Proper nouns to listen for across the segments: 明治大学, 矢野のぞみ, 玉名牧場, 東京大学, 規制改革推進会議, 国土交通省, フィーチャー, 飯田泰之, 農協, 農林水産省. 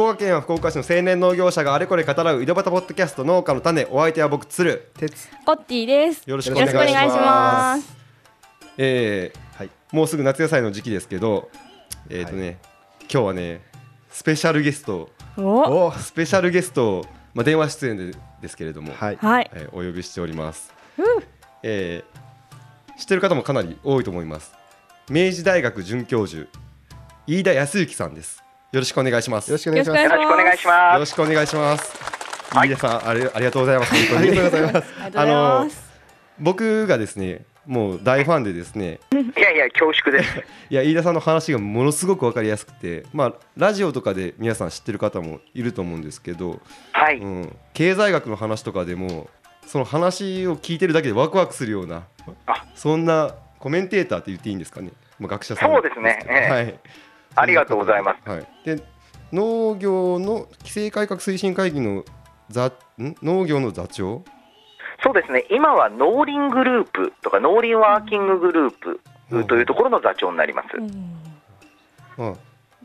福岡県は福岡市の青年農業者があれこれ語らう井戸端ポッドキャスト農家の種。お相手は僕鶴鉄コッティです。よろしくお願いします。はい、もうすぐ夏野菜の時期ですけど、今日はねスペシャルゲストを、電話出演ですけれども、お呼びしております。知ってる方もかなり多いと思います。明治大学准教授飯田康之さんです。よろしくお願いします。よろしくお願いします。よろしくお願いします。よろしくお願いします。飯田さん、ありがとうございます。ありがとうございます。僕がですねもう大ファンでですね恐縮です。飯田さんの話がものすごく分かりやすくて、ラジオとかで皆さん知ってる方もいると思うんですけど、経済学の話とかでもその話を聞いてるだけでワクワクするような、そんなコメンテーターって言っていいんですかね、学者さん。そうですね、ありがとうございます。で、農業の規制改革推進会議の農業の座長。そうですね、今は農林グループとか農林ワーキンググループというところの座長になります。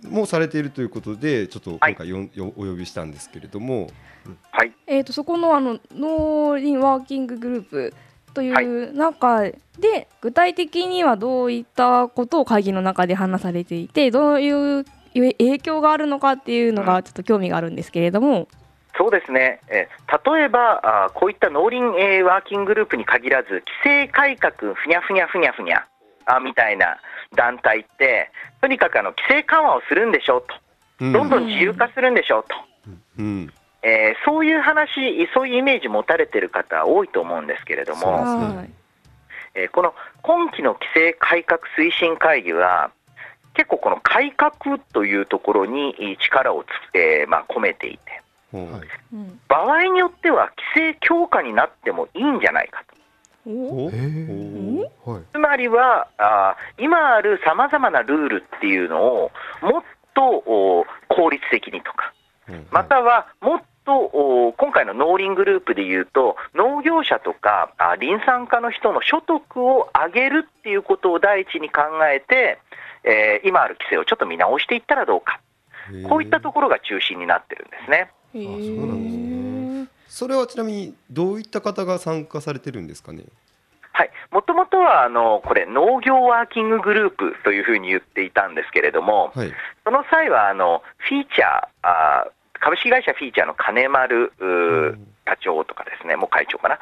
もうされているということでちょっと今回お呼びしたんですけれども、そこの農林ワーキンググループという中で、具体的にはどういったことを会議の中で話されていて、どういう影響があるのかっていうのがちょっと興味があるんですけれども。そうですね、例えばこういった農林、ワーキンググループに限らず、規制改革ふにゃふにゃふにゃふにゃみたいな団体ってとにかく規制緩和をするんでしょうと、どんどん自由化するんでしょうと、そういう話、そういうイメージ持たれている方多いと思うんですけれども、この今期の規制改革推進会議は結構この改革というところに力を込めていて、場合によっては規制強化になってもいいんじゃないかと。つまりは今あるさまざまなルールっていうのをもっと効率的にとか、またはもっと今回の農林グループでいうと農業者とか林産家の人の所得を上げるっていうことを第一に考えて、今ある規制をちょっと見直していったらどうか、こういったところが中心になってるんですね。そうなんですね。それはちなみにどういった方が参加されてるんですかね。もともとはこれ農業ワーキンググループというふうに言っていたんですけれども、その際はフィーチャー株式会社フィーチャーの金丸課長とかですね、もう会長かな、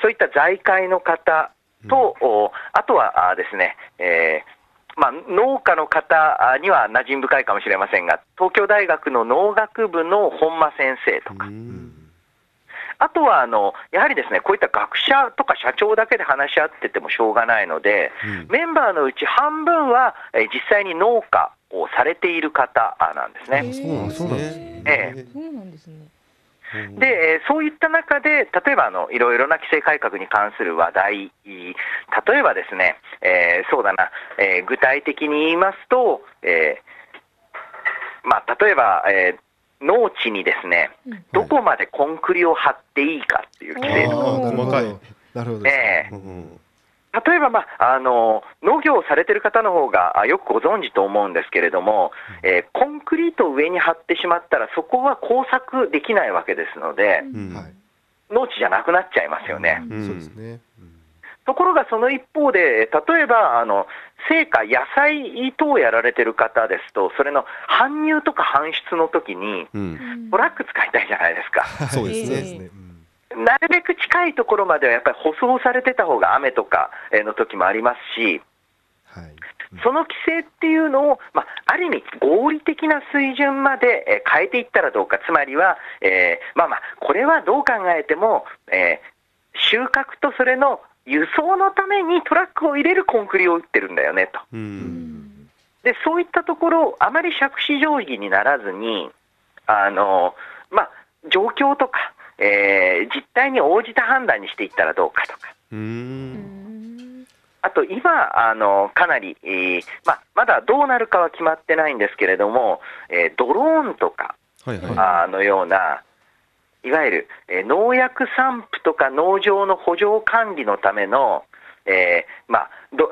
そういった財界の方と、あとはですね、農家の方には馴染み深いかもしれませんが、東京大学の農学部の本間先生とか、あとはやはりですね、こういった学者とか社長だけで話し合っててもしょうがないので、メンバーのうち半分は実際に農家をされている方なんですね。で、そういった中で例えばいろいろな規制改革に関する話題、例えばですね、具体的に言いますと、例えば、農地にですね、どこまでコンクリを張っていいかっていう規制とか、例えば、農業をされてる方の方がよくご存知と思うんですけれども、コンクリートを上に張ってしまったらそこは工作できないわけですので、農地じゃなくなっちゃいますよね。ところがその一方で、例えば生花、野菜等をやられてる方ですと、それの搬入とか搬出の時に、トラック使いたいじゃないですか。なるべく近いところまではやっぱり舗装されてた方が雨とかの時もありますし、その規制っていうのを、ある意味合理的な水準まで変えていったらどうか。つまりは、これはどう考えても、収穫とそれの輸送のためにトラックを入れるコンクリを打ってるんだよねと。で、そういったところをあまり杤子定規にならずに、状況とか、実態に応じた判断にしていったらどうかとか。あと今かなり、まだどうなるかは決まってないんですけれども、ドローンとかのようないわゆる、農薬散布とか農場の補助管理のための、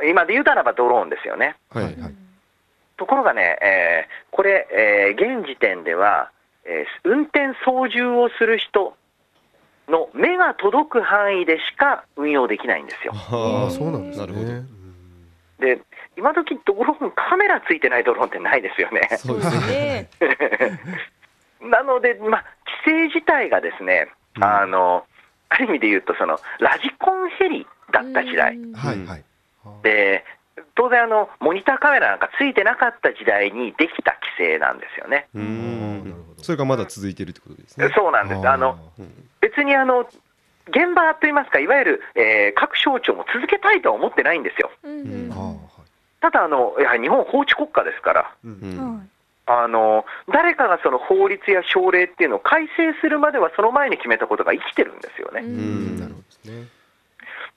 今で言うならばドローンですよね。ところがね、これ、現時点では、運転操縦をする人の目が届く範囲でしか運用できないんですよ。ああ、そうなんですね。なるほど。で、今時ドローンカメラついてないドローンってないですよね。そうですね。なので、規制自体がですね、ある意味で言うとそのラジコンヘリだった時代で、当然モニターカメラなんかついてなかった時代にできた規制なんですよね。それがまだ続いているということですね。そうなんです。別に現場といいますか、いわゆる、各省庁も続けたいとは思ってないんですよ。ただやはり日本は法治国家ですから、誰かがその法律や省令っていうのを改正するまでは、その前に決めたことが生きてるんですよね。なるほどですね。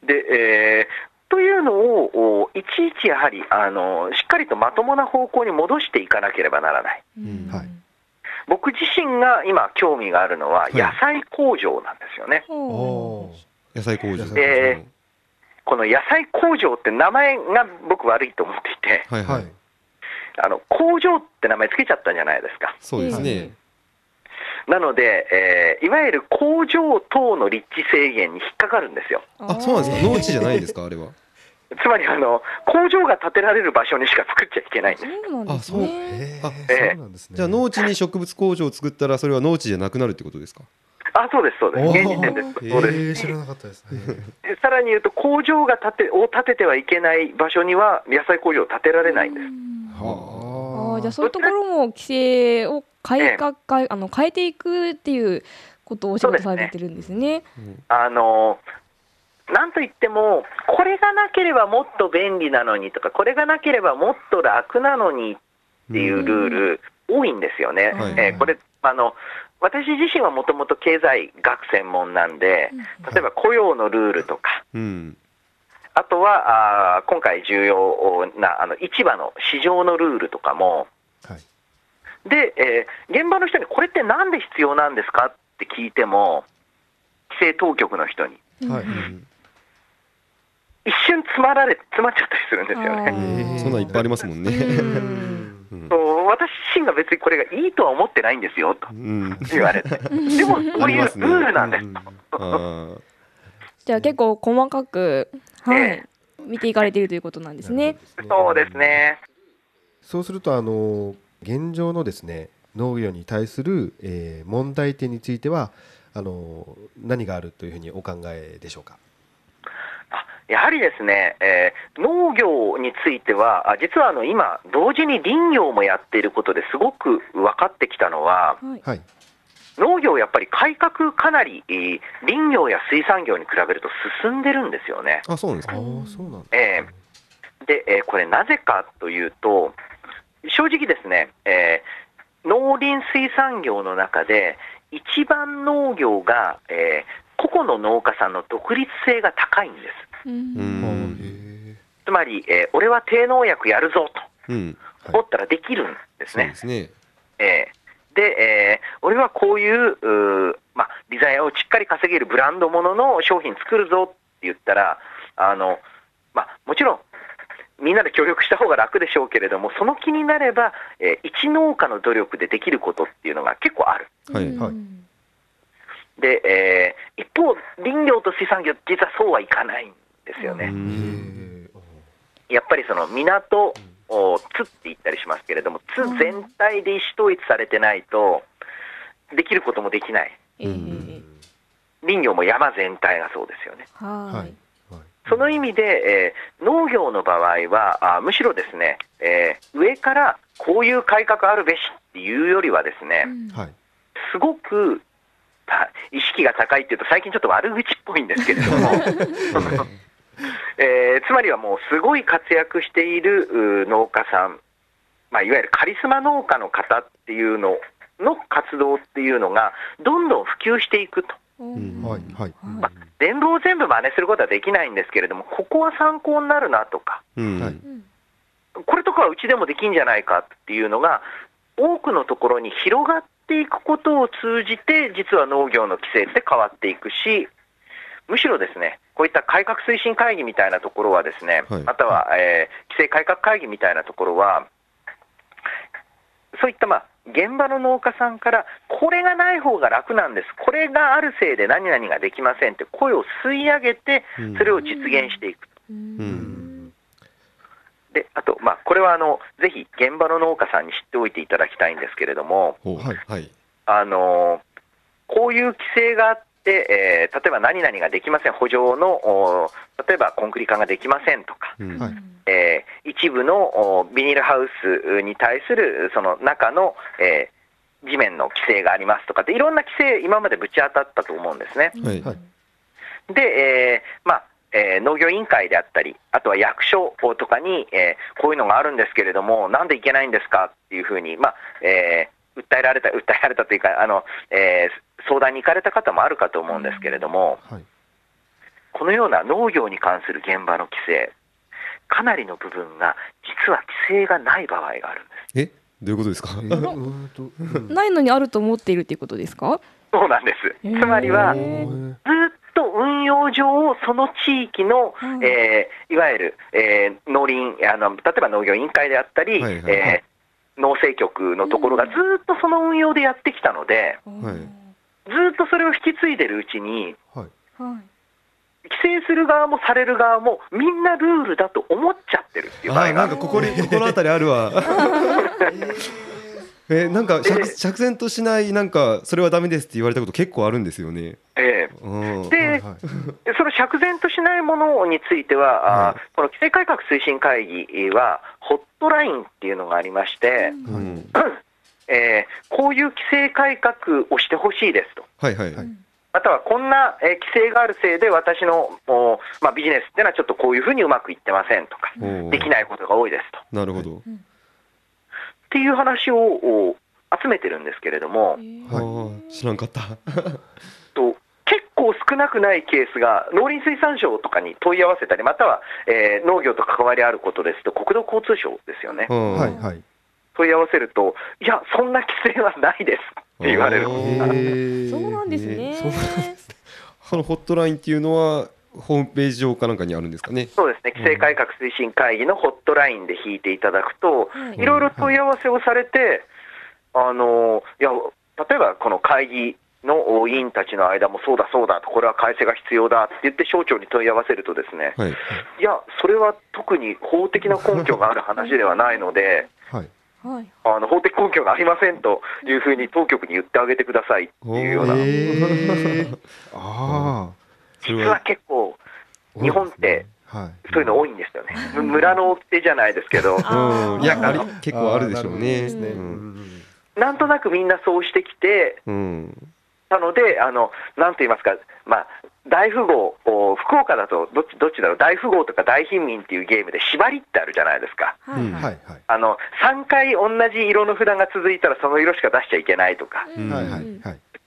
で、というのをいちいちやはりしっかりとまともな方向に戻していかなければならない。僕自身が今興味があるのは野菜工場なんですよね。野菜工場。この野菜工場って名前が僕悪いと思っていて、工場って名前つけちゃったんじゃないですか。そうですね。なので、いわゆる工場等の立地制限に引っかかるんですよ。あ、そうなんですか。農地じゃないんですか、あれは。つまり工場が建てられる場所にしか作っちゃいけないんです。そうなんですね。じゃあ農地に植物工場を作ったらそれは農地じゃなくなるってことですか？あ、そうです、そうです。現時点です。そうです。知らなかったですね。さらに言うと工場が建ててはいけない場所には野菜工場を建てられないんです。じゃあそういうところも規制を変えていくっていうことをお仕事されてるんですね。なんといってもこれがなければもっと便利なのにとか、これがなければもっと楽なのにっていうルール多いんですよね。これ私自身はもともと経済学専門なんで、例えば雇用のルールとか、あとは今回重要な市場の市場のルールとかも、で、現場の人にこれってなんで必要なんですかって聞いても、規制当局の人に一瞬詰まっちゃったりするんですよね。そんなんいっぱいありますもんね。私自身が別にこれがいいとは思ってないんですよと言われて、でもそういうルールなんですと。じゃあ結構細かく見ていかれているということなんですね。そうですね。そうすると現状のですね、農業に対する、問題点については何があるというふうにお考えでしょうか。やはりですね、農業については実は今同時に林業もやっていることですごく分かってきたのは、農業やっぱり改革かなり林業や水産業に比べると進んでるんですよね。あ、そうですか。で、これなぜかというと正直ですね、農林水産業の中で一番農業が、個々の農家さんの独立性が高いんです。つまり、俺は低農薬やるぞと思ったらできるんですね。で、俺はこういう利材をしっかり稼げるブランドものの商品作るぞって言ったらもちろんみんなで協力した方が楽でしょうけれども、その気になれば、一農家の努力でできることっていうのが結構ある。で、一方林業と水産業実はそうはいかないんですよね。やっぱりその港を津って言ったりしますけれども、津全体で意思統一されてないとできることもできない。林業も山全体がそうですよね。その意味で、農業の場合はむしろですね、上からこういう改革あるべしっていうよりはですね、すごく意識が高いっていうと最近ちょっと悪口っぽいんですけれどもつまりはもうすごい活躍している農家さん、いわゆるカリスマ農家の方っていうの活動っていうのがどんどん普及していくと。伝道を全部真似することはできないんですけれども、ここは参考になるなとか、これとかはうちでもできんじゃないかっていうのが多くのところに広がっていくことを通じて、実は農業の規制って変わっていくし、むしろですね、こういった改革推進会議みたいなところはですね、または規制改革会議みたいなところはそういった現場の農家さんからこれがない方が楽なんです、これがあるせいで何々ができませんって声を吸い上げて、それを実現していく。であと、これはぜひ現場の農家さんに知っておいていただきたいんですけれども、こういう規制があって、例えば何々ができません、補助の例えばコンクリ化ができませんとか、一部のビニールハウスに対するその中の、地面の規制がありますとかで、いろんな規制今までぶち当たったと思うんですね。で、農業委員会であったり、あとは役所とかに、こういうのがあるんですけれどもなんでいけないんですかっていうふうに、訴えられたというか相談に行かれた方もあるかと思うんですけれども、このような農業に関する現場の規制、かなりの部分が実は規制がない場合があるんです。どういうことですか？ないのにあると思っているということですか？そうなんです。つまりはずっと運用上その地域の、いわゆる、農林例えば農業委員会であったり、農政局のところがずっとその運用でやってきたので、ずっとそれを引き継いでるうちに、規制する側もされる側もみんなルールだと思っちゃってるっていう場合がある。この辺りあるわ。なんか釈然としない、なんかそれはダメですって言われたこと結構あるんですよね。で、その釈然としないものについては、この規制改革推進会議はホットラインっていうのがありまして、こういう規制改革をしてほしいですと、またはこんな規制があるせいで私の、ビジネスっていうのはちょっとこういうふうにうまくいってませんとか、できないことが多いですと。なるほど。っていう話を集めてるんですけれども、知らんかったと結構少なくないケースが農林水産省とかに問い合わせたり、または、農業と関わりあることですと国土交通省ですよね、問い合わせると、いやそんな規制はないですって言われることがある。そうなんですね。ホットラインっていうのはホームページ上かなんかにあるんですかね。そうですね、規制改革推進会議のホットラインで引いていただくと、いろいろ問い合わせをされて、いや例えばこの会議の委員たちの間もそうだそうだと、これは改正が必要だって言って省庁に問い合わせるとですね、いやそれは特に法的な根拠がある話ではないので、法的根拠がありませんというふうに当局に言ってあげてくださいっていうような。実は結構日本ってそういうの多いんですよね。村の規制じゃないですけど、結構あるでしょうね。なんとなくみんなそうしてきて、なのでなんと言いますか、大富豪、福岡だとどっちだろう、大富豪とか大貧民っていうゲームで縛りってあるじゃないですか。3回同じ色の札が続いたらその色しか出しちゃいけないとか、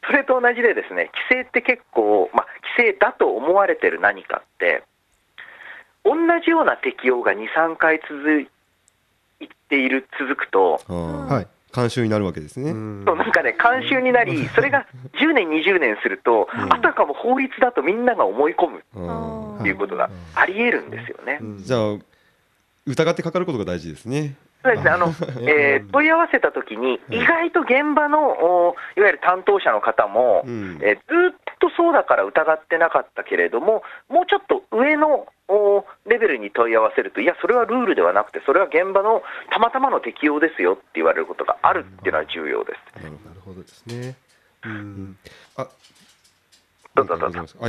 それと同じでですね、規制って結構、規制だと思われてる何かって、同じような適用が2、3回続くと、慣習になるわけですね。なんかね、慣習になり、それが10年、20年すると、あたかも法律だとみんなが思い込むっていうことがありえるんですよね。じゃあ、疑ってかかることが大事ですね。そうですね、問い合わせたときに、意外と現場のいわゆる担当者の方も、ずっとそうだから疑ってなかったけれども、もうちょっと上のレベルに問い合わせると、いや、それはルールではなくて、それは現場のたまたまの適用ですよって言われることがあるっていうのは重要です。なるほどですね。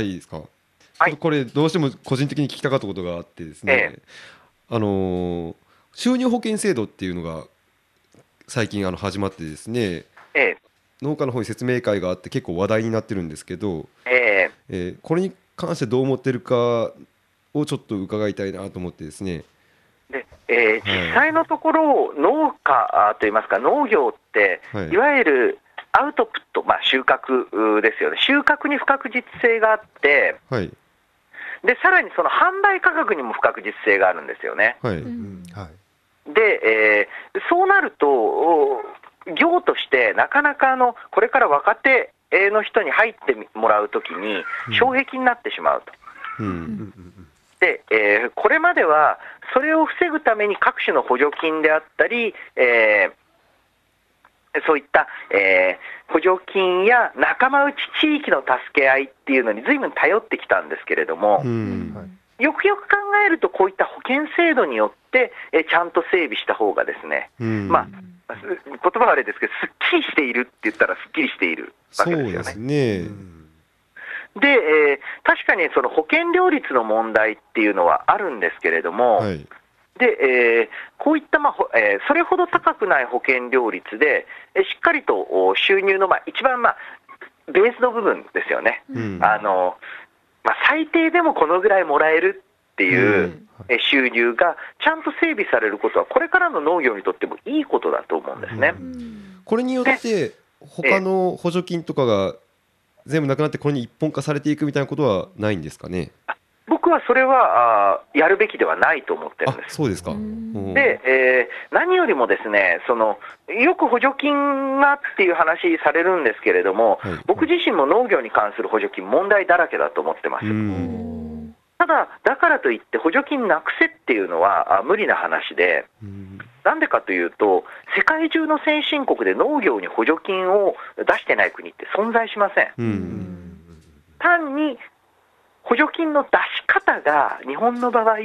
いいですか、これ、どうしても個人的に聞きたかったことがあってですね。収入保険制度っていうのが最近始まってですね、農家の方に説明会があって結構話題になってるんですけど、これに関してどう思ってるかをちょっと伺いたいなと思ってですね。で、実際のところ農家といいますか、農業っていわゆるアウトプット、収穫ですよね。収穫に不確実性があって、でさらにその販売価格にも不確実性があるんですよね。で、そうなると業としてなかなかこれから若手の人に入ってもらうときに障壁になってしまうと。で、これまではそれを防ぐために各種の補助金であったり、そういった、補助金や仲間内地域の助け合いっていうのに随分頼ってきたんですけれども、よくよく考えるとこういった保険制度によって、ちゃんと整備した方がですね、言葉はあれですけどすっきりしているって言ったらすっきりしているわけですよね。そうですね。で、確かにその保険料率の問題っていうのはあるんですけれども、はい、で、こういった、それほど高くない保険料率で、しっかりと収入の、一番、ベースの部分ですよね、最低でもこのぐらいもらえるっていう収入がちゃんと整備されることはこれからの農業にとってもいいことだと思うんですね。これによって他の補助金とかが全部なくなってこれに一本化されていくみたいなことはないんですかね。僕はそれはやるべきではないと思ってるんです。そうですか。で、何よりもですね、よく補助金がっていう話されるんですけれども、はい、僕自身も農業に関する補助金問題だらけだと思ってます。ただ、だからといって補助金なくせっていうのは無理な話で、なんでかというと世界中の先進国で農業に補助金を出してない国って存在しません。単に補助金の出し方が日本の場合、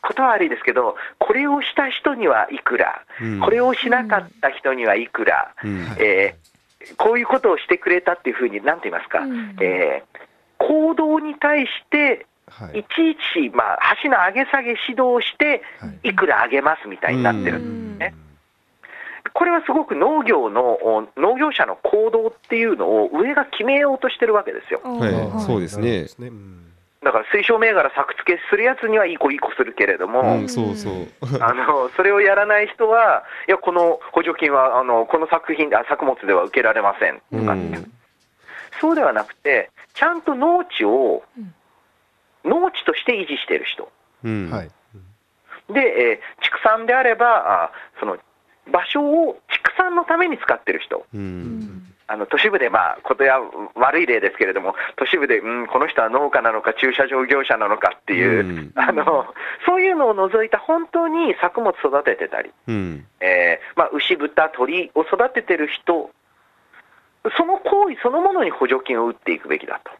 ことは悪いですけど、これをした人にはいくら、これをしなかった人にはいくら、こういうことをしてくれたっていうふうに、なんて言いますか、行動に対して、いちいち、橋の上げ下げ指導して、いくら上げますみたいになってるんですね。これはすごく農業者の行動っていうのを上が決めようとしてるわけですよ。そうですね。だから推奨銘柄作付けするやつにはいい子いい子するけれども、それをやらない人は、いや、この補助金はこの作物では受けられませんとか、そうではなくて、ちゃんと農地を農地として維持している人、で、畜産であれば場所を畜産のために使ってる人、都市部で、ことや悪い例ですけれども、都市部でこの人は農家なのか駐車場業者なのかっていう、そういうのを除いた本当に作物育ててたり、牛豚鳥を育ててる人、その行為そのものに補助金を打っていくべきだと。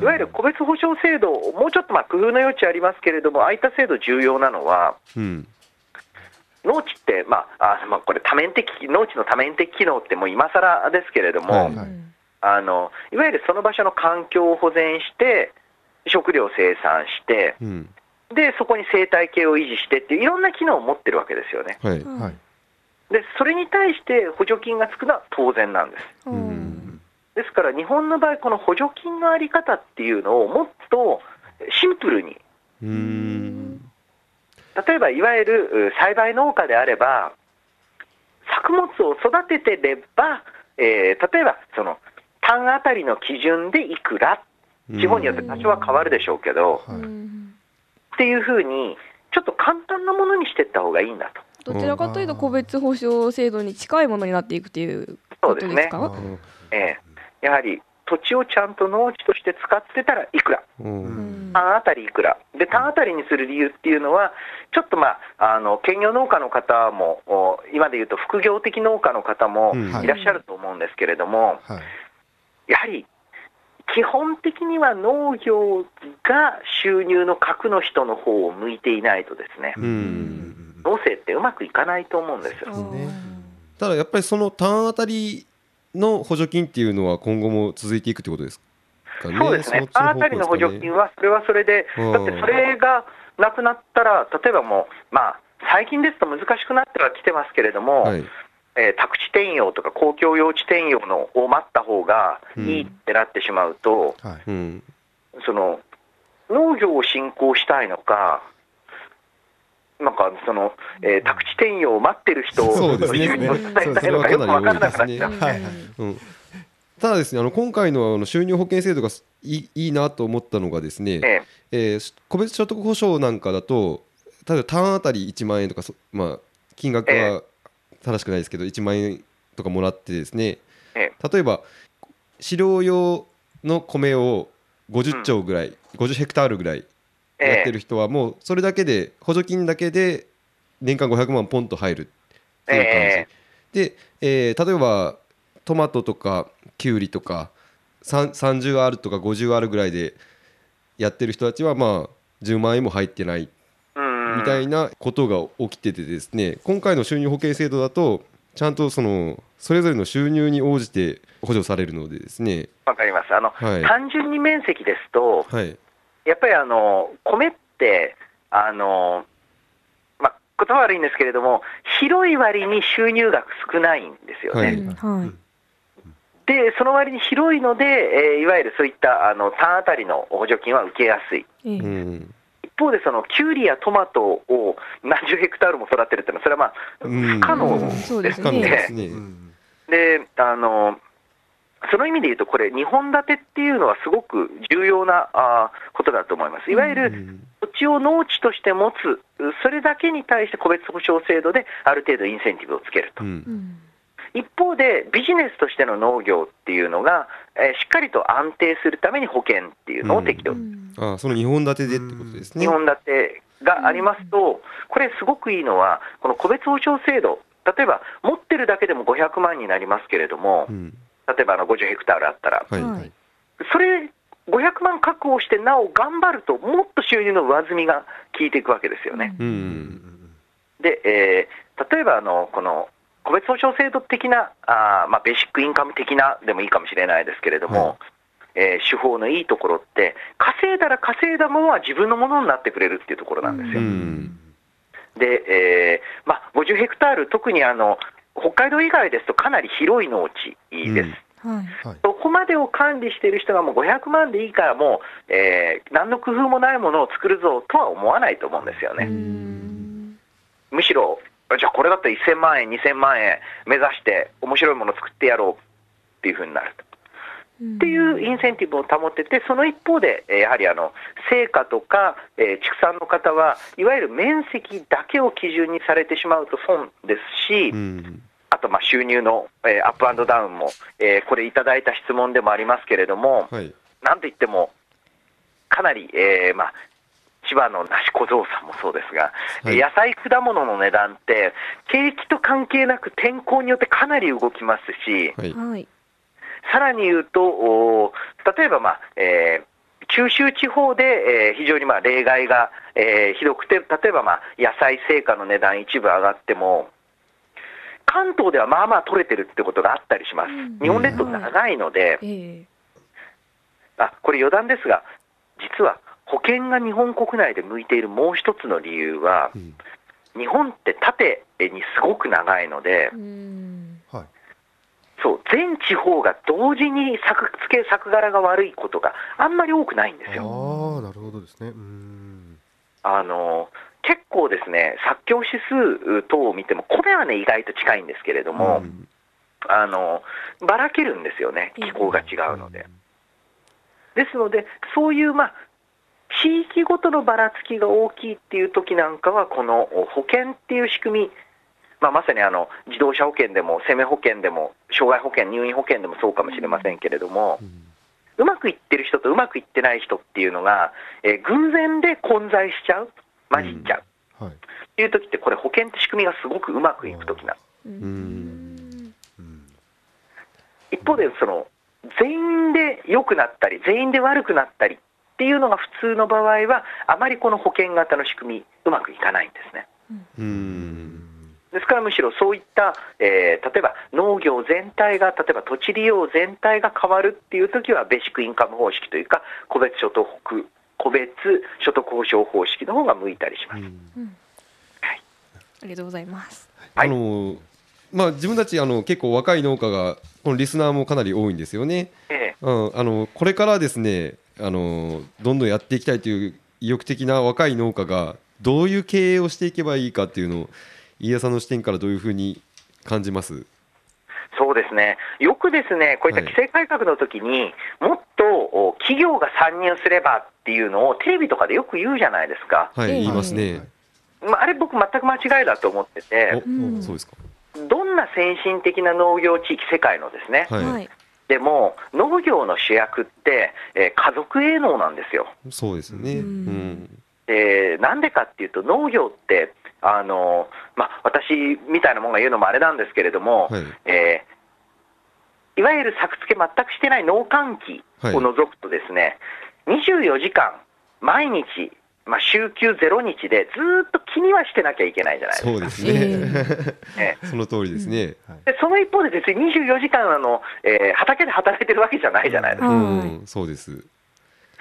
いわゆる個別保障制度、もうちょっと工夫の余地ありますけれども、ああいった制度重要なのは、農地って、これ農地の多面的機能ってもう今更ですけれども、いわゆるその場所の環境を保全して食料を生産して、でそこに生態系を維持してっていういろんな機能を持ってるわけですよね。でそれに対して補助金がつくのは当然なんです。ですから日本の場合、この補助金の在り方っていうのをもっとシンプルに。例えば、いわゆる栽培農家であれば、作物を育ててれば、例えば単あたりの基準でいくら、地方によって多少は変わるでしょうけど、っていうふうに、ちょっと簡単なものにしていった方がいいんだと。どちらかというと、個別保障制度に近いものになっていくということですか。そうですね。やはり土地をちゃんと農地として使ってたらいくら、単あたりいくらで、単あたりにする理由っていうのは、ちょっと兼業農家の方も、今でいうと副業的農家の方もいらっしゃると思うんですけれども、やはり基本的には農業が収入の核の人の方を向いていないとですね、農政ってうまくいかないと思うんですよ。ただやっぱり単あたりの補助金っていうのは今後も続いていくということですかね。そうですね。単あたりの補助金はそれはそれで、だってそれがなくなったら、例えばもう、最近ですと難しくなってはきてますけれども、宅地転用とか公共用地転用のを待った方がいいってなってしまうと、農業を振興したいのか、宅地転用を待ってる人を伝えたいのかよく分からなくなっちゃう。ただですね、今回の収入保険制度がいいなと思ったのがですね、個別所得保障なんかだと、例えば単あたり1万円とか、金額は正しくないですけど1万円とかもらってですね、例えば飼料用の米を50兆ぐらい、50ヘクタールぐらいやってる人はもうそれだけで補助金だけで年間500万ポンと入るっていう感じ、で、例えばトマトとかキュウリとか30R とか 50R ぐらいでやってる人たちはまあ10万円も入ってないみたいなことが起きててですね、今回の収入保険制度だとちゃんとそれぞれの収入に応じて補助されるのでですね。わかります。はい、単純に面積ですと、はい、やっぱり米って言葉悪いんですけれども広い割に収入額少ないんですよね。はいはい、でその割に広いので、いわゆるそういった単あたりの補助金は受けやすい。うん、一方でキュウリやトマトを何十ヘクタールも育てるっていうのはそれはまあ不可能ですので、でその意味で言うとこれ2本立てっていうのはすごく重要なことだと思います。いわゆる土地を農地として持つ、それだけに対して個別保障制度である程度インセンティブをつけると、うん、一方でビジネスとしての農業っていうのが、しっかりと安定するために保険っていうのを適用、うん、その2本立てでってことですね。2本立てがありますと、これすごくいいのはこの個別保障制度、例えば持ってるだけでも500万になりますけれども、うん、例えば50ヘクタールあったら、はい、それ500万確保してなお頑張るともっと収入の上積みが効いていくわけですよね。うん、で、例えばこの個別保障制度的なベーシックインカム的なでもいいかもしれないですけれども、うん、手法のいいところって稼いだら稼いだものは自分のものになってくれるっていうところなんですよ。うん、で、50ヘクタール特に北海道以外ですとかなり広い農地です。うん、はい、そこまでを管理している人がもう500万でいいからもう、何の工夫もないものを作るぞとは思わないと思うんですよね。むしろじゃあこれだったら1000万円2000万円目指して面白いものを作ってやろうっていうふうになるとっていうインセンティブを保ってて、その一方でやはり成果とか畜産の方はいわゆる面積だけを基準にされてしまうと損ですし、あと収入のアップアンドダウンもこれいただいた質問でもありますけれども、なんといってもかなり千葉の梨小僧さんもそうですが、野菜果物の値段って景気と関係なく天候によってかなり動きますし、さらに言うと例えば九州地方で非常に例外がひどくて、例えば野菜成果の値段一部上がっても関東ではまあまあ取れてるってことがあったりします。日本列島長いので、これ余談ですが実は保険が日本国内で向いているもう一つの理由は、日本って縦にすごく長いので、はい、そう全地方が同時に作付け作柄が悪いことがあんまり多くないんですよ。なるほどですね。結構ですね、作況指数等を見ても米はね意外と近いんですけれども、ばらけるんですよね、気候が違うので。ですのでそういう地域ごとのばらつきが大きいっていう時なんかはこの保険っていう仕組み、まさに自動車保険でも生命保険でも障害保険入院保険でもそうかもしれませんけれども、うまくいってる人とうまくいってない人っていうのが、偶然で混在しちゃう混じっちゃう、はい、っていう時ってこれ保険って仕組みがすごくうまくいく時な、一方で全員で良くなったり全員で悪くなったりっていうのが普通の場合はあまりこの保険型の仕組みうまくいかないんですね。ですからむしろそういった、例えば農業全体が例えば土地利用全体が変わるっていう時はベーシックインカム方式というか個別所得保障方式の方が向いたりします。はい、ありがとうございます。自分たち結構若い農家がこのリスナーもかなり多いんですよね。これからですねどんどんやっていきたいという意欲的な若い農家がどういう経営をしていけばいいかっていうのを飯田さんの視点からどういうふうに感じます？そうですね、よくですねこういった規制改革の時に、もっと企業が参入すればっていうのをテレビとかでよく言うじゃないですか。言いますね。あれ僕全く間違いだと思ってて、そうですか。どんな先進的な農業地域世界のですね、でも農業の主役って、家族営農なんですよ。そうですね。なんでかっていうと農業って私みたいなもんが言うのもあれなんですけれども、はい、いわゆる作付け全くしてない農閑期を除くとですね、はい、24時間毎日、週休0日でずっと気にはしてなきゃいけないじゃないですか。そうですね。その通りですね。でその一方で別に24時間畑で働いてるわけじゃないじゃないですか。うん、そうです。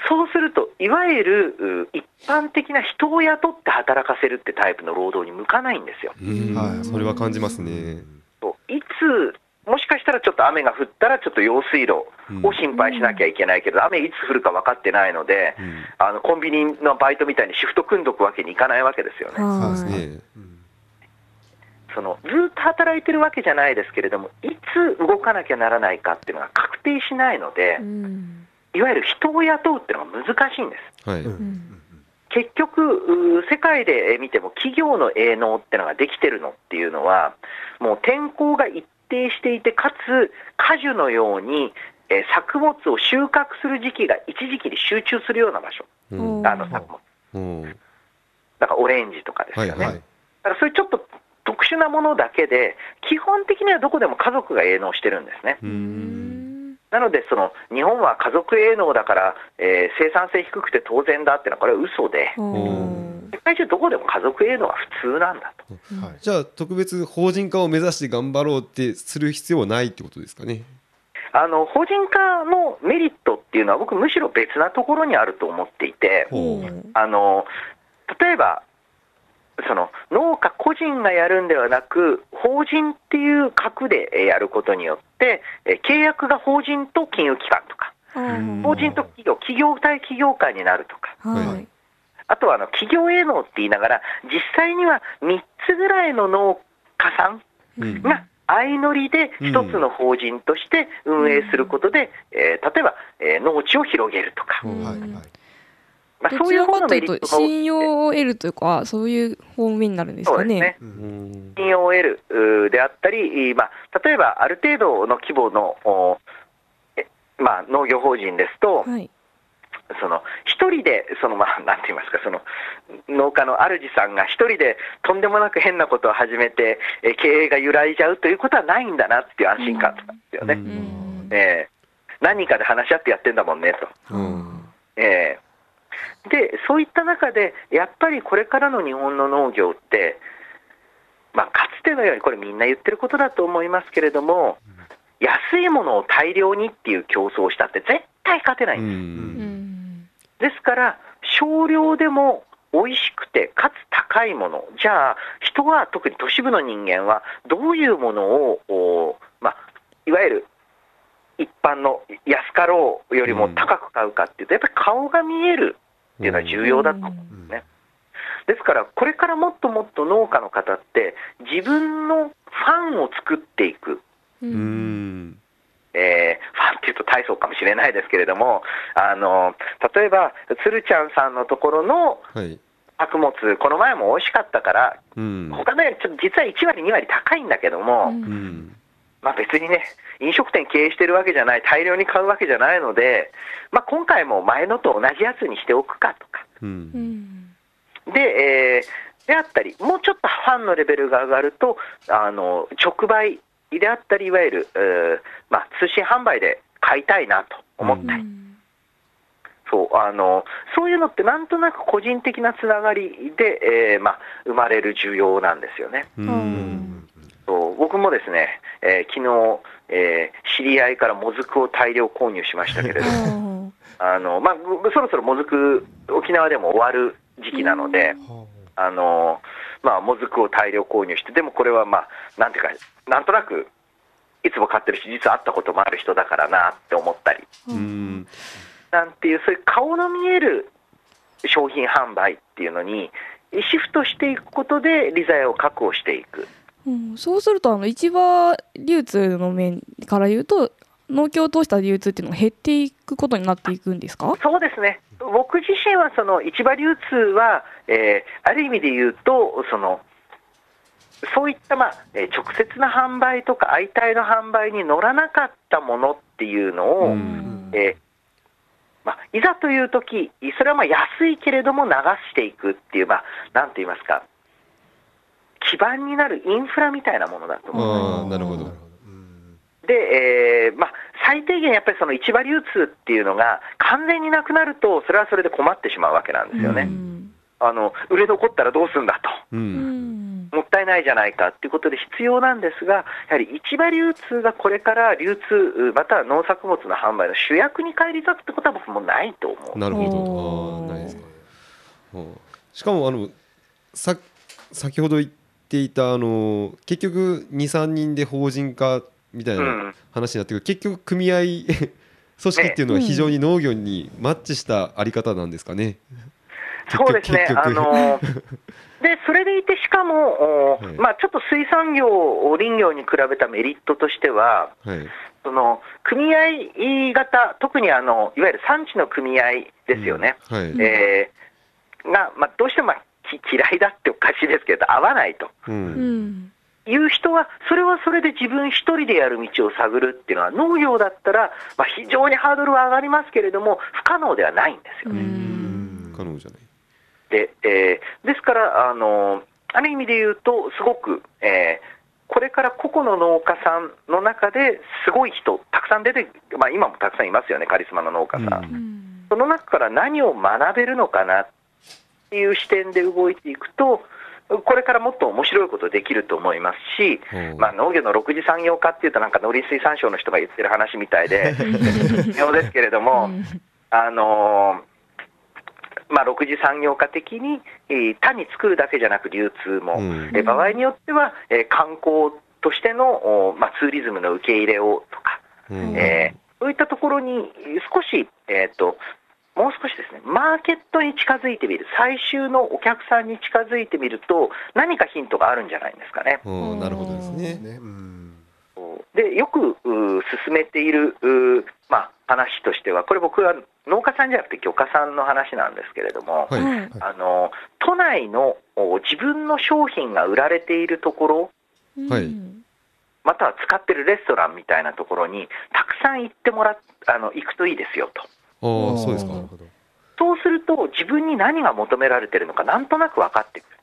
そうするといわゆる一般的な人を雇って働かせるってタイプの労働に向かないんですよ。はい、それは感じますね。いつもしかしたらちょっと雨が降ったらちょっと用水路を心配しなきゃいけないけど、雨いつ降るか分かってないので、コンビニのバイトみたいにシフト組んどくわけにいかないわけですよね。そうですね。ずっと働いてるわけじゃないですけれども、いつ動かなきゃならないかっていうのが確定しないので、いわゆる人を雇うっていうのが難しいんです。はい。結局世界で見ても企業の営農っていうのができてるのっていうのは、もう天候が一定していて、かつ果樹のように作物を収穫する時期が一時期に集中するような場所、作物だからオレンジとかですよね、はいはい、だからそういうちょっと特殊なものだけで基本的にはどこでも家族が営農してるんですね。なので日本は家族営農だから、生産性低くて当然だってのはこれは嘘で、世界中どこでも家族営農は普通なんだと、はい、じゃあ特別法人化を目指して頑張ろうってする必要はないってことですかね。法人化のメリットっていうのは僕むしろ別なところにあると思っていて、例えば農家個人がやるんではなく法人っていう核でやることによって契約が法人と金融機関とか、法人と企業対企業間になるとか、はい、あとは企業営農って言いながら実際には3つぐらいの農家さんが相乗りで1つの法人として運営することで、例えば、農地を広げるとか、どちらかというと信用を得るというか、そういう方面になるんですかね。そうですね。信用を得るであったり、例えばある程度の規模の、農業法人ですと、はい、一人でなんて言いますか、農家の主さんが一人でとんでもなく変なことを始めて経営が揺らいじゃうということはないんだなっていう安心感なんですよね。何人かで話し合ってやってんだもんねと。でそういった中でやっぱりこれからの日本の農業って、かつてのようにこれみんな言ってることだと思いますけれども、安いものを大量にっていう競争をしたって絶対勝てないんです。ですから少量でも美味しくてかつ高いもの、じゃあ人は特に都市部の人間はどういうものを、いわゆる一般の安かろうよりも高く買うかっていうと、やっぱり顔が見えるっていうのは重要だと思うんですね。ですからこれからもっともっと農家の方って自分のファンを作っていく、ファンっていうと大層かもしれないですけれども、例えばつるちゃんさんのところの作物、この前も美味しかったから、他のよりちょっと実は1割2割高いんだけども、別にね飲食店経営してるわけじゃない、大量に買うわけじゃないので、今回も前のと同じやつにしておくかとか、であったり、もうちょっとファンのレベルが上がると直売であったり、いわゆる、通信販売で買いたいなと思ったり、そういうのってなんとなく個人的なつながりで、生まれる需要なんですよね。僕もですね、昨日、知り合いからもずくを大量購入しましたけれどもそろそろもずく沖縄でも終わる時期なので、もずくを大量購入して、でもこれはなんていうか、なんとなくいつも買ってるし実は会ったこともある人だからなって思ったり、なんていうそういう顔の見える商品販売っていうのにシフトしていくことで利ざやを確保していく。そうすると市場流通の面から言うと、農協を通した流通っていうのが減っていくことになっていくんですか？そうですね。僕自身は市場流通は、ある意味で言うとそういった、直接な販売とか相対の販売に乗らなかったものっていうのを、いざというときそれは安いけれども流していくっていう、なんて言いますか、基盤になるインフラみたいなものだと思うんです。あ、なるほど。で、最低限やっぱりその市場流通っていうのが完全になくなると、それはそれで困ってしまうわけなんですよね。売れ残ったらどうするんだと、もったいないじゃないかということで必要なんですが、やはり市場流通がこれから流通または農作物の販売の主役に返り咲くってことは僕もないと思う。なるほど。あ、ないですか。しかも先ほど言っていた結局 2,3 人で法人化みたいな話になってくる、結局組合組織っていうのは非常に農業にマッチしたあり方なんですかね。そうですね。でそれでいて、しかも、ちょっと水産業林業に比べたメリットとしては、その組合型、特にいわゆる産地の組合ですよね、が、どうしても嫌いだっておかしいですけど合わないと、いう人はそれはそれで自分一人でやる道を探るっていうのは、農業だったら、非常にハードルは上がりますけれども不可能ではないんですよね。不可能じゃないで、ですからある意味で言うとすごく、これから個々の農家さんの中ですごい人たくさん出て、今もたくさんいますよね、カリスマの農家さん、その中から何を学べるのかなっていう視点で動いていくと、これからもっと面白いことできると思いますし、農業の6次産業化っていうとなんか農林水産省の人が言ってる話みたいで妙ですけれども、6次産業化的に、単に作るだけじゃなく流通も、場合によっては、観光としての、ツーリズムの受け入れをとか、そういったところに少し、もう少しですね、マーケットに近づいてみる、最終のお客さんに近づいてみると何かヒントがあるんじゃないですかね。なるほどですね。でよく進めている、話としては、これ僕は農家さんじゃなくて漁家さんの話なんですけれども、都内の自分の商品が売られているところ、または使ってるレストランみたいなところにたくさん行ってもらっ行くといいですよと。そうですか。そうすると自分に何が求められているのかなんとなく分かってくる。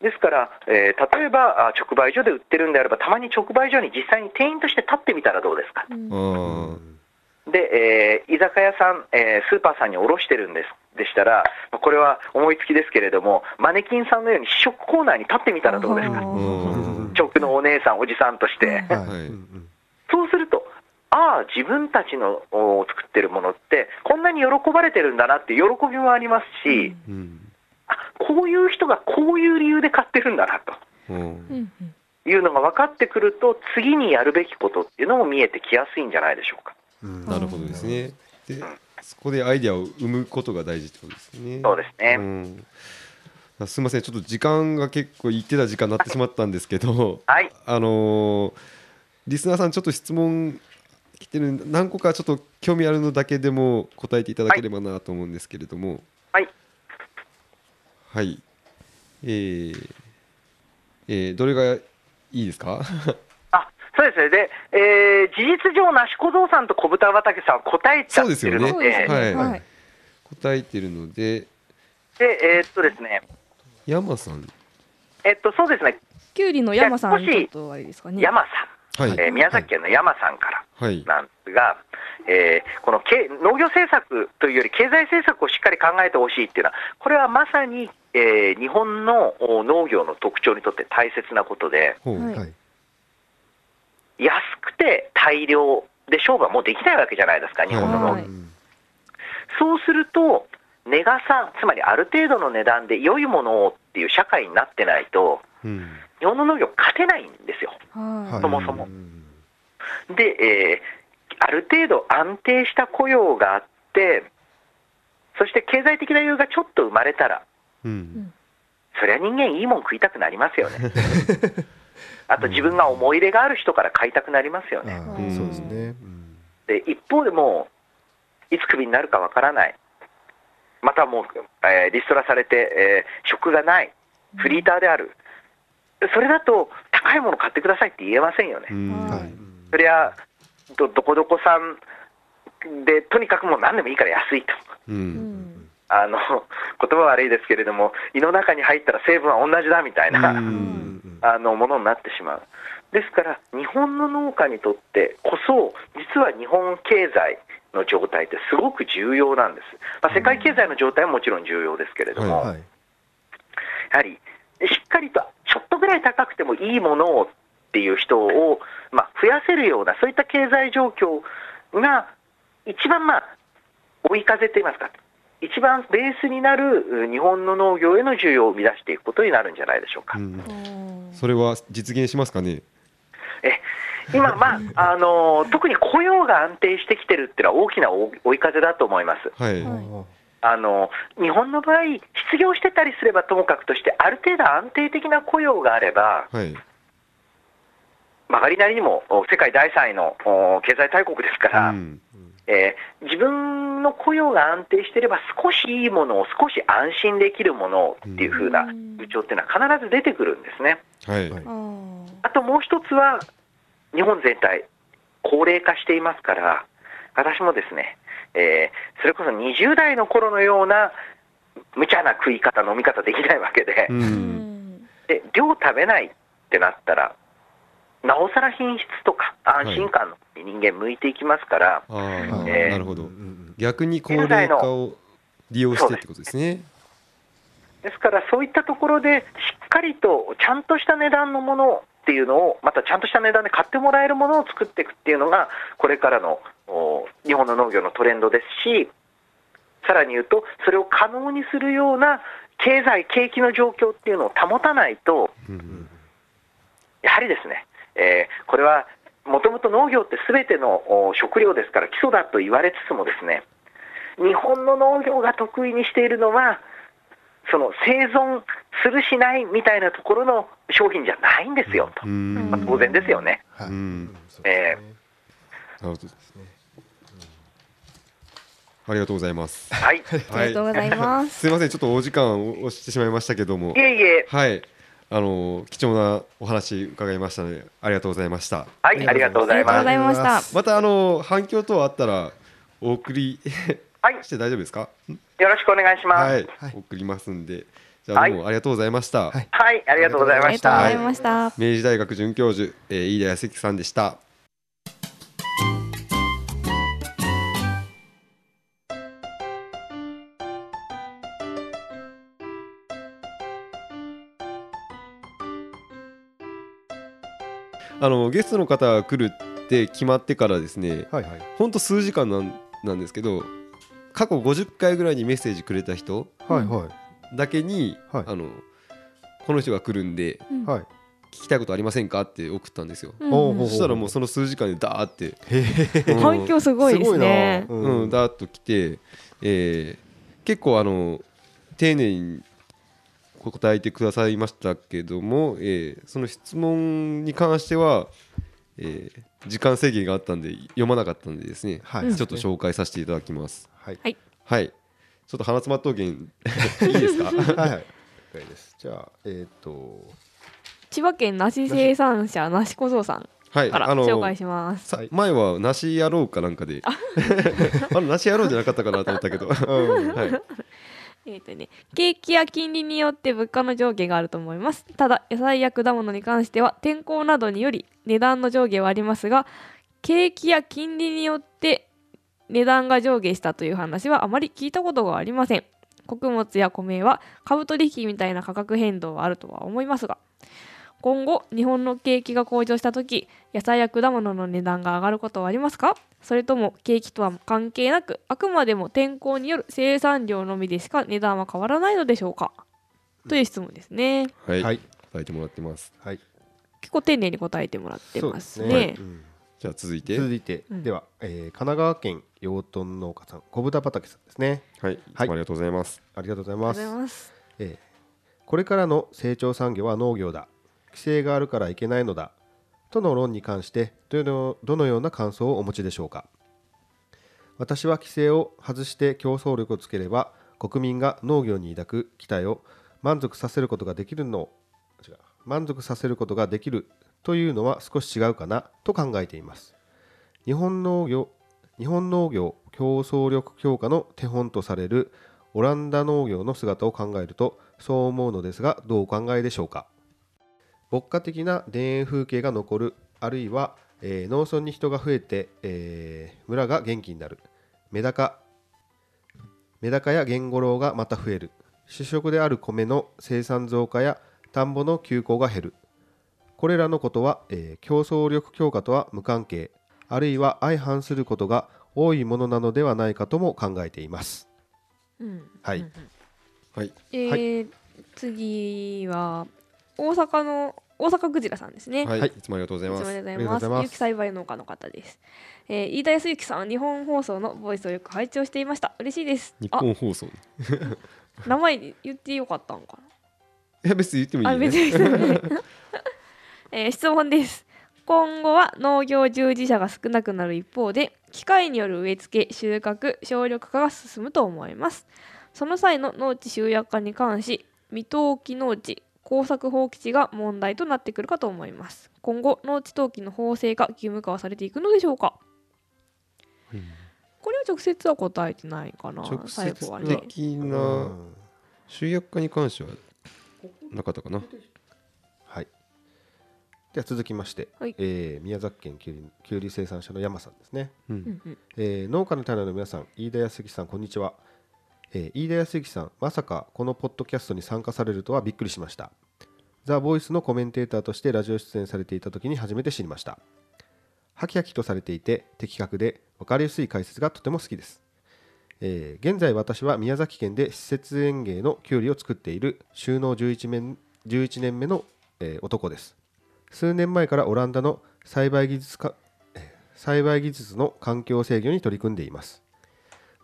ですから、例えば直売所で売ってるんであれば、たまに直売所に実際に店員として立ってみたらどうですか。で、居酒屋さん、スーパーさんに卸してるんでしたら、これは思いつきですけれども、マネキンさんのように試食コーナーに立ってみたらどうですか。食のお姉さんおじさんとして、そうすると、ああ自分たちの作ってるものってこんなに喜ばれてるんだなって喜びもありますし、こういう人がこういう理由で買ってるんだなと、いうのが分かってくると、次にやるべきことっていうのも見えてきやすいんじゃないでしょうか。なるほどですね。で、そこでアイデアを生むことが大事ってことですね。そうですね。すみません、ちょっと時間が結構言ってた時間になってしまったんですけど、リスナーさんちょっと質問来てるんで、何個かちょっと興味あるのだけでも答えていただければなと思うんですけれども。どれがいいですか。そうですね。で、事実上梨小僧さんと小豚畑さんは答えちゃってるので、答えてるので、でですね、山さん、そうですね、キュウリの山さん、ちょっとあれですかね、山さん、宮崎県の山さんからなんですが、この農業政策というより経済政策をしっかり考えてほしいっていうのは、これはまさに、日本の農業の特徴にとって大切なことで。安くて大量で商売はもうできないわけじゃないですか、日本の農業。そうすると値がさ、つまりある程度の値段で良いものをっていう社会になってないと、日本の農業勝てないんですよ、そもそも。で、ある程度安定した雇用があって、そして経済的な余裕がちょっと生まれたら、そりゃ人間いいもん食いたくなりますよね。あと自分が思い入れがある人から買いたくなりますよね。で一方でもういつクビになるかわからない、またもう、リストラされて、職がない、フリーターである、それだと高いもの買ってくださいって言えませんよね。そりゃどこどこさんでとにかくもう何でもいいから安いと、言葉悪いですけれども、胃の中に入ったら成分は同じだみたいなものになってしまう。ですから日本の農家にとってこそ、実は日本経済の状態ってすごく重要なんです。世界経済の状態はもちろん重要ですけれども、やはりしっかりとちょっとぐらい高くてもいいものをっていう人を増やせるような、そういった経済状況が一番追い風と言いますか、一番ベースになる日本の農業への需要を生み出していくことになるんじゃないでしょうか。それは実現しますかね。今、特に雇用が安定してきてるっていうのは大きな追い風だと思います。日本の場合、失業してたりすればともかくとして、ある程度安定的な雇用があれば、曲がりなりにも世界第3位の経済大国ですから、自分の雇用が安定していれば少しいいものを、少し安心できるものをっていう風な風潮っていうのは必ず出てくるんですね。あともう一つは、日本全体高齢化していますから、私もですね、それこそ20代の頃のような無茶な食い方飲み方できないわけ で、量食べないってなったら、なおさら品質とか安心感の人間向いていきますから、逆に高齢化を利用してってことですね。ですから、そういったところでしっかりとちゃんとした値段のものっていうのを、またちゃんとした値段で買ってもらえるものを作っていくっていうのが、これからの日本の農業のトレンドですし、さらに言うと、それを可能にするような経済景気の状況っていうのを保たないと、やはりですね、これはもともと農業ってすべての食料ですから基礎だと言われつつもですね、日本の農業が得意にしているのは、その生存するしないみたいなところの商品じゃないんですよと、当然ですよね。ありがとうございます。すみません、ちょっとお時間を押してしまいましたけども。貴重なお話伺いましたので、ありがとうございました。ありがとうございました。また反響等あったらお送りして大丈夫ですか。よろしくお願いします。送りますんで、じゃあどうもありがとうございました。ありがとうございました。明治大学准教授、飯田泰樹さんでした。ゲストの方が来るって決まってからですね、ほんと数時間なんですけど、過去50回ぐらいにメッセージくれた人だけに、この人が来るんで、聞きたいことありませんかって送ったんですよ。そしたらもうその数時間でダーって反響すごいですね。ダーッと来て、結構丁寧に答えてくださいましたけども、その質問に関しては、時間制限があったんで読まなかったんでですね、ちょっと紹介させていただきます。ちょっと鼻詰まっとうけんいいですか。じゃあ、千葉県梨生産者梨小僧さんから紹介します。前は梨野郎かなんかで梨野郎じゃなかったかなと思ったけど、景気や金利によって物価の上下があると思います。ただ野菜や果物に関しては天候などにより値段の上下はありますが、景気や金利によって値段が上下したという話はあまり聞いたことがありません。穀物や米は株取引みたいな価格変動はあるとは思いますが、今後日本の景気が向上したとき、野菜や果物の値段が上がることはありますか。それとも景気とは関係なく、あくまでも天候による生産量のみでしか値段は変わらないのでしょうか、という質問ですね。答えてもらってます。結構丁寧に答えてもらってますね。じゃあ続いてでは、神奈川県養豚農家さん、小豚畑さんですね。ありがとうございます。ありがとうございます。これからの成長産業は農業だ。規制があるからいけないのだとの論に関して、どのような感想をお持ちでしょうか。私は規制を外して競争力をつければ、国民が農業に抱く期待を満足させることができるというのは少し違うかなと考えています。日本農業競争力強化の手本とされるオランダ農業の姿を考えるとそう思うのですが、どうお考えでしょうか。牧歌的な田園風景が残る、あるいは、農村に人が増えて、村が元気になる。メダカやゲンゴロウがまた増える。主食である米の生産増加や田んぼの休耕が減る。これらのことは、競争力強化とは無関係、あるいは相反することが多いものなのではないかとも考えています。はい。次は大阪クジラさんですね。はい、いつもありがとうございます。有機栽培農家の方です。飯田康之さん、日本放送のボイスをよく拝聴していました。嬉しいです。日本放送。名前言ってよかったのかな。いや別に言ってもいいですね。質問です。今後は農業従事者が少なくなる一方で、機械による植え付け、収穫、省力化が進むと思います。その際の農地集約化に関し、未登記農地、耕作放棄地が問題となってくるかと思います。今後、農地登記の法制化、義務化はされていくのでしょうか。これは直接は答えてないかな。直接的な集約化に関してはなかったかな。はい。では続きまして、はい、宮崎県きゅうり生産者の山さんですね。農家の種の皆さん、飯田康之さん、こんにちは。飯田康之さん、まさかこのポッドキャストに参加されるとはびっくりしました。ザ・ボイスのコメンテーターとしてラジオ出演されていた時に初めて知りました。ハキハキとされていて的確で分かりやすい解説がとても好きです。現在私は宮崎県で施設園芸のきゅうりを作っている就農11年目の、男です。数年前からオランダの栽培技術の環境制御に取り組んでいます。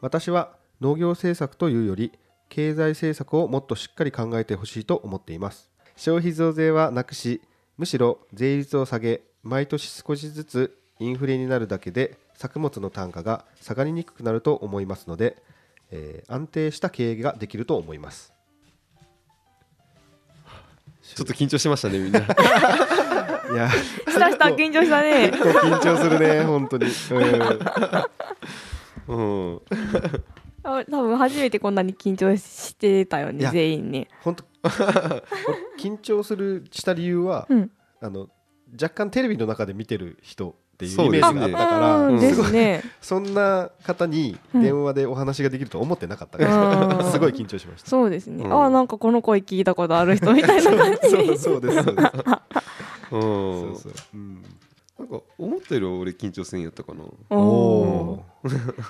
私は農業政策というより経済政策をもっとしっかり考えてほしいと思っています。消費増税はなくし、むしろ税率を下げ、毎年少しずつインフレになるだけで作物の単価が下がりにくくなると思いますので、安定した経営ができると思います。ちょっと緊張しましたね、みんな。いや、した緊張したね。結構緊張するね、本当に。うん。多分初めてこんなに緊張してたよね、全員ね。本当。緊張した理由は、若干テレビの中で見てる人っていうイメージがあったから、そんな方に電話でお話ができると思ってなかったから、すごい緊張しました。そうですね。あ、なんかこの声聞いたことある人みたいな感じ。そうです。なんか思ったより俺緊張せんやったかな。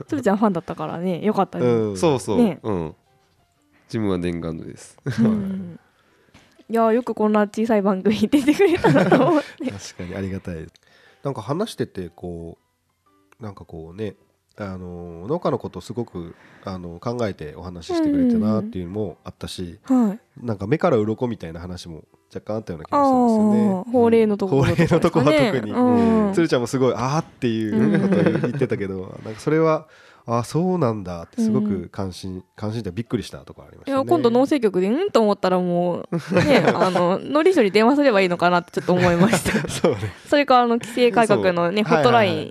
鶴ちゃんファンだったからね、よかったね。自分は念願のです。いや、よくこんな小さい番組に出てくれたなと思って。確かにありがたい。なんか話しててこう農家のことをすごく考えてお話ししてくれたなっていうのもあったし、なんか目から鱗みたいな話も若干あったような気がするんですよね。法令のところとかは特に鶴ちゃんもすごいあーっていうことを言ってたけど、なんかそれはああそうなんだってすごく関心でびっくりしたところありましたね。いや、今度農政局でと思ったらもうね、農林省に電話すればいいのかなってちょっと思いました。 そう、ね、それから規制改革のね、ホットライ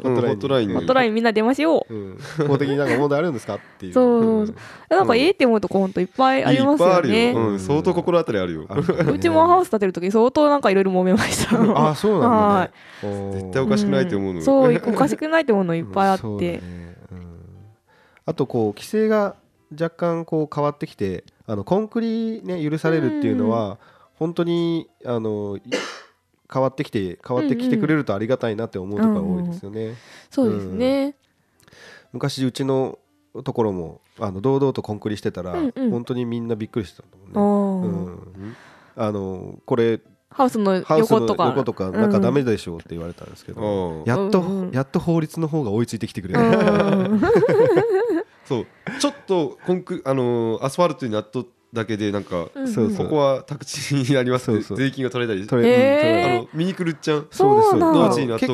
ン、みんな出ましよう、法的になんか問題あるんですかっていう。そうなんかって思うとこほんといっぱいありますよね。相当心当たりあるよ。うちもハウス建てるとき相当なんかいろいろ揉めました。あ、そうなんだね。絶対おかしくないと思うの。そう、おかしくないと思うのいっぱいあって、あと規制が若干変わってきて、コンクリね許されるっていうのは本当に変わってきてくれるとありがたいなって思うところが多いですよね。そうですね。昔うちのところも堂々とコンクリしてたら本当にみんなびっくりしてたもんね。これハウスの横とかなんかダメでしょうって言われたんですけど、やっと法律の方が追いついてきてくれる。そうちょっとアスファルトになっとだけでなんかここは宅地になりますって税金が取れたり、見に来るっちゃん。結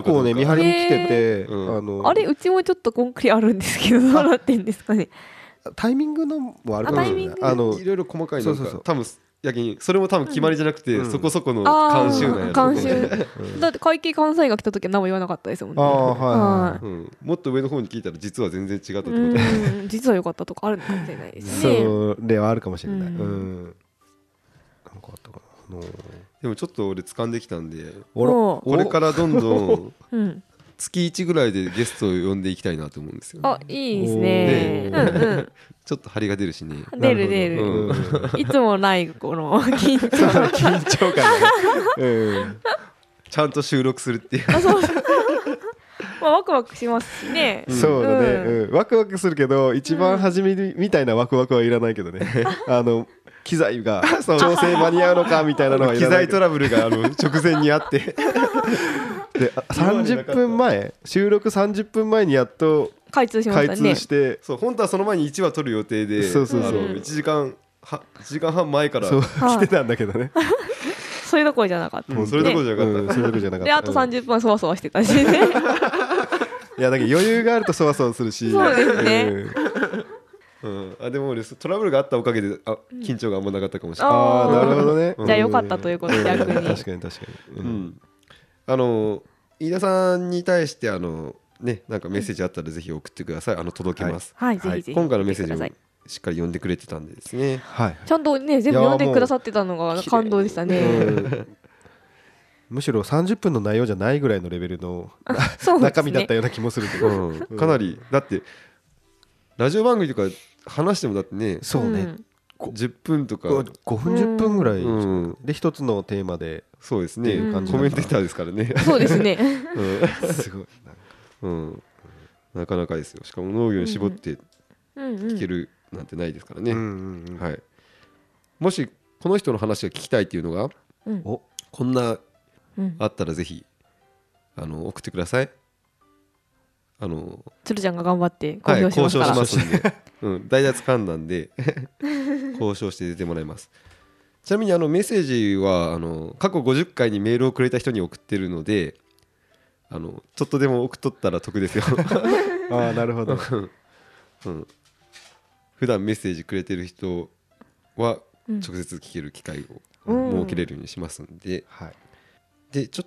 構ね見張りに来てて、あれうちもちょっとコンクリあるんですけど、どうなってんですかね。タイミングのもあるかもしれない。いろいろ細かいなんか多分やけにそれも多分決まりじゃなくて、うん、そこそこの監修なんやろ、うん、だって会計関西が来た時は何も言わなかったですもんね。あ、はいはい、うん、もっと上の方に聞いたら実は全然違ったってこと、うん、実は良かったとかあるのかもしれないですね。それはあるかもしれない、うんうん、なんかあったかな。でもちょっと俺掴んできたんで、これからどんどん、うん、月1ぐらいでゲストを呼んでいきたいなと思うんですよ、ね、あ、いいですね、うんうん、ちょっと張りが出るしね。出る出る、うん、いつもないこの緊張緊張感、ねうん、ちゃんと収録するっていうまあ、ワクワクしますしね、うん、そうだね、うん、ワクワクするけど一番初めみたいなワクワクはいらないけどねあの機材が調整間に合うのかみたいなのは機材トラブルが直前にあってで30分前、収録30分前にやっと開通しましたね。開通して、そう本当はその前に1話撮る予定で、そうそうそう、1時間半前から来てたんだけどねそれどころじゃなかった、ね、うん、それどころじゃなかったで、あと30分そわそわしてたしねいやだけど余裕があるとそわそわするし、そうですね、うん、あ、でも俺トラブルがあったおかげで、あ、緊張があんまなかったかもしれない、うん、ああなるほどねじゃあ良かったということで、逆に確かに確かに、うんうん、飯田さんに対してね、なんかメッセージあったらぜひ送ってください、届けます、はいはい、ぜひぜひ。今回のメッセージもしっかり読んでくれてたんでですね、はい、ちゃんとね全部読んでくださってたのが感動でしたね、うんむしろ30分の内容じゃないぐらいのレベルの、ね、中身だったような気もするけど、うん、かなりだってラジオ番組とか話してもだってね、そうね、10分とか5分10分ぐらい、うん、で一つのテーマで、そうですね、うん、コメンテーターですからね、そうですねすごい、うん、なかなかですよ。しかも農業に絞って聞けるなんてないですからね、はい、もしこの人の話が聞きたいっていうのが、うん、おこんなあったらぜひ送ってください。鶴ちゃんが頑張って交渉しますから、はい、交渉しますんで、うん、大雑感なんで交渉して出てもらいます。ちなみにメッセージは過去50回にメールをくれた人に送ってるので、ちょっとでも送っとったら得ですよああなるほど、うん、普段メッセージくれてる人は直接聞ける機会を設けれるようにしますんで、はい、でちょ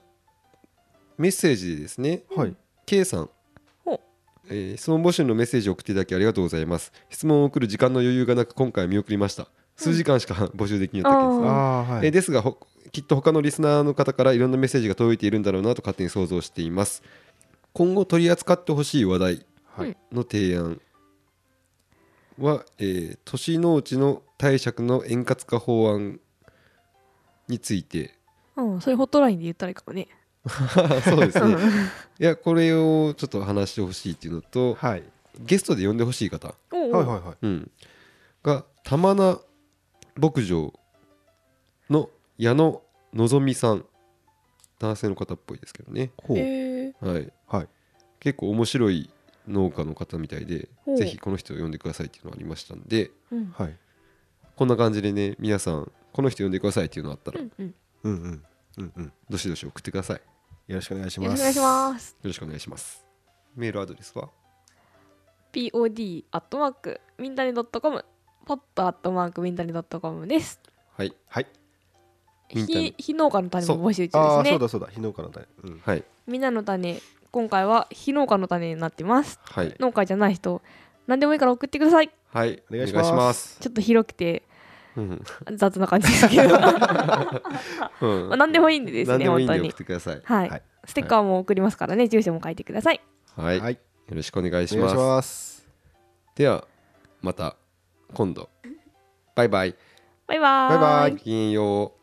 メッセージですね、はい、K さん、質問募集のメッセージを送っていただきありがとうございます。質問を送る時間の余裕がなく今回見送りました。数時間しか募集できなかったです、ね、はい、ですがきっと他のリスナーの方からいろんなメッセージが届いているんだろうなと勝手に想像しています。今後取り扱ってほしい話題の提案は、都市農地の貸借の円滑化法案について、うん、それホットラインで言ったらいいかもねそうですねいやこれをちょっと話してほしいっていうのと、はい、ゲストで呼んでほしい方、うん、が玉名牧場の矢野のぞみさん、男性の方っぽいですけどね、はいはい、結構面白い農家の方みたいで、ぜひこの人を呼んでくださいっていうのがありましたんで、うん、はい、こんな感じでね、皆さんこの人呼んでくださいっていうのがあったら、うんうんうんうんうんうん、どしどし送ってください。よろしくお願いします。よろしくお願いします。よろしくお願いします。メールアドレスは pod@mintani.com、 pod@mintani.com です。はいはい。非農家の種も募集中ですね。あ、そうだそうだ、非農家の種、うん、はい。みんなの種、今回は非農家の種になってます。はい、農家じゃない人、何でもいいから送ってください。はい、お願いします。ちょっと広くて。うん、雑な感じですけど、うんまあ、何でもいいんでですね、本当に送ってください、はいはい、ステッカーも送りますからね、はい、住所も書いてください、はいはい、よろしくお願いします。お願いします。ではまた今度バイバイバイバイ、 バイバイ、ごきげんよう。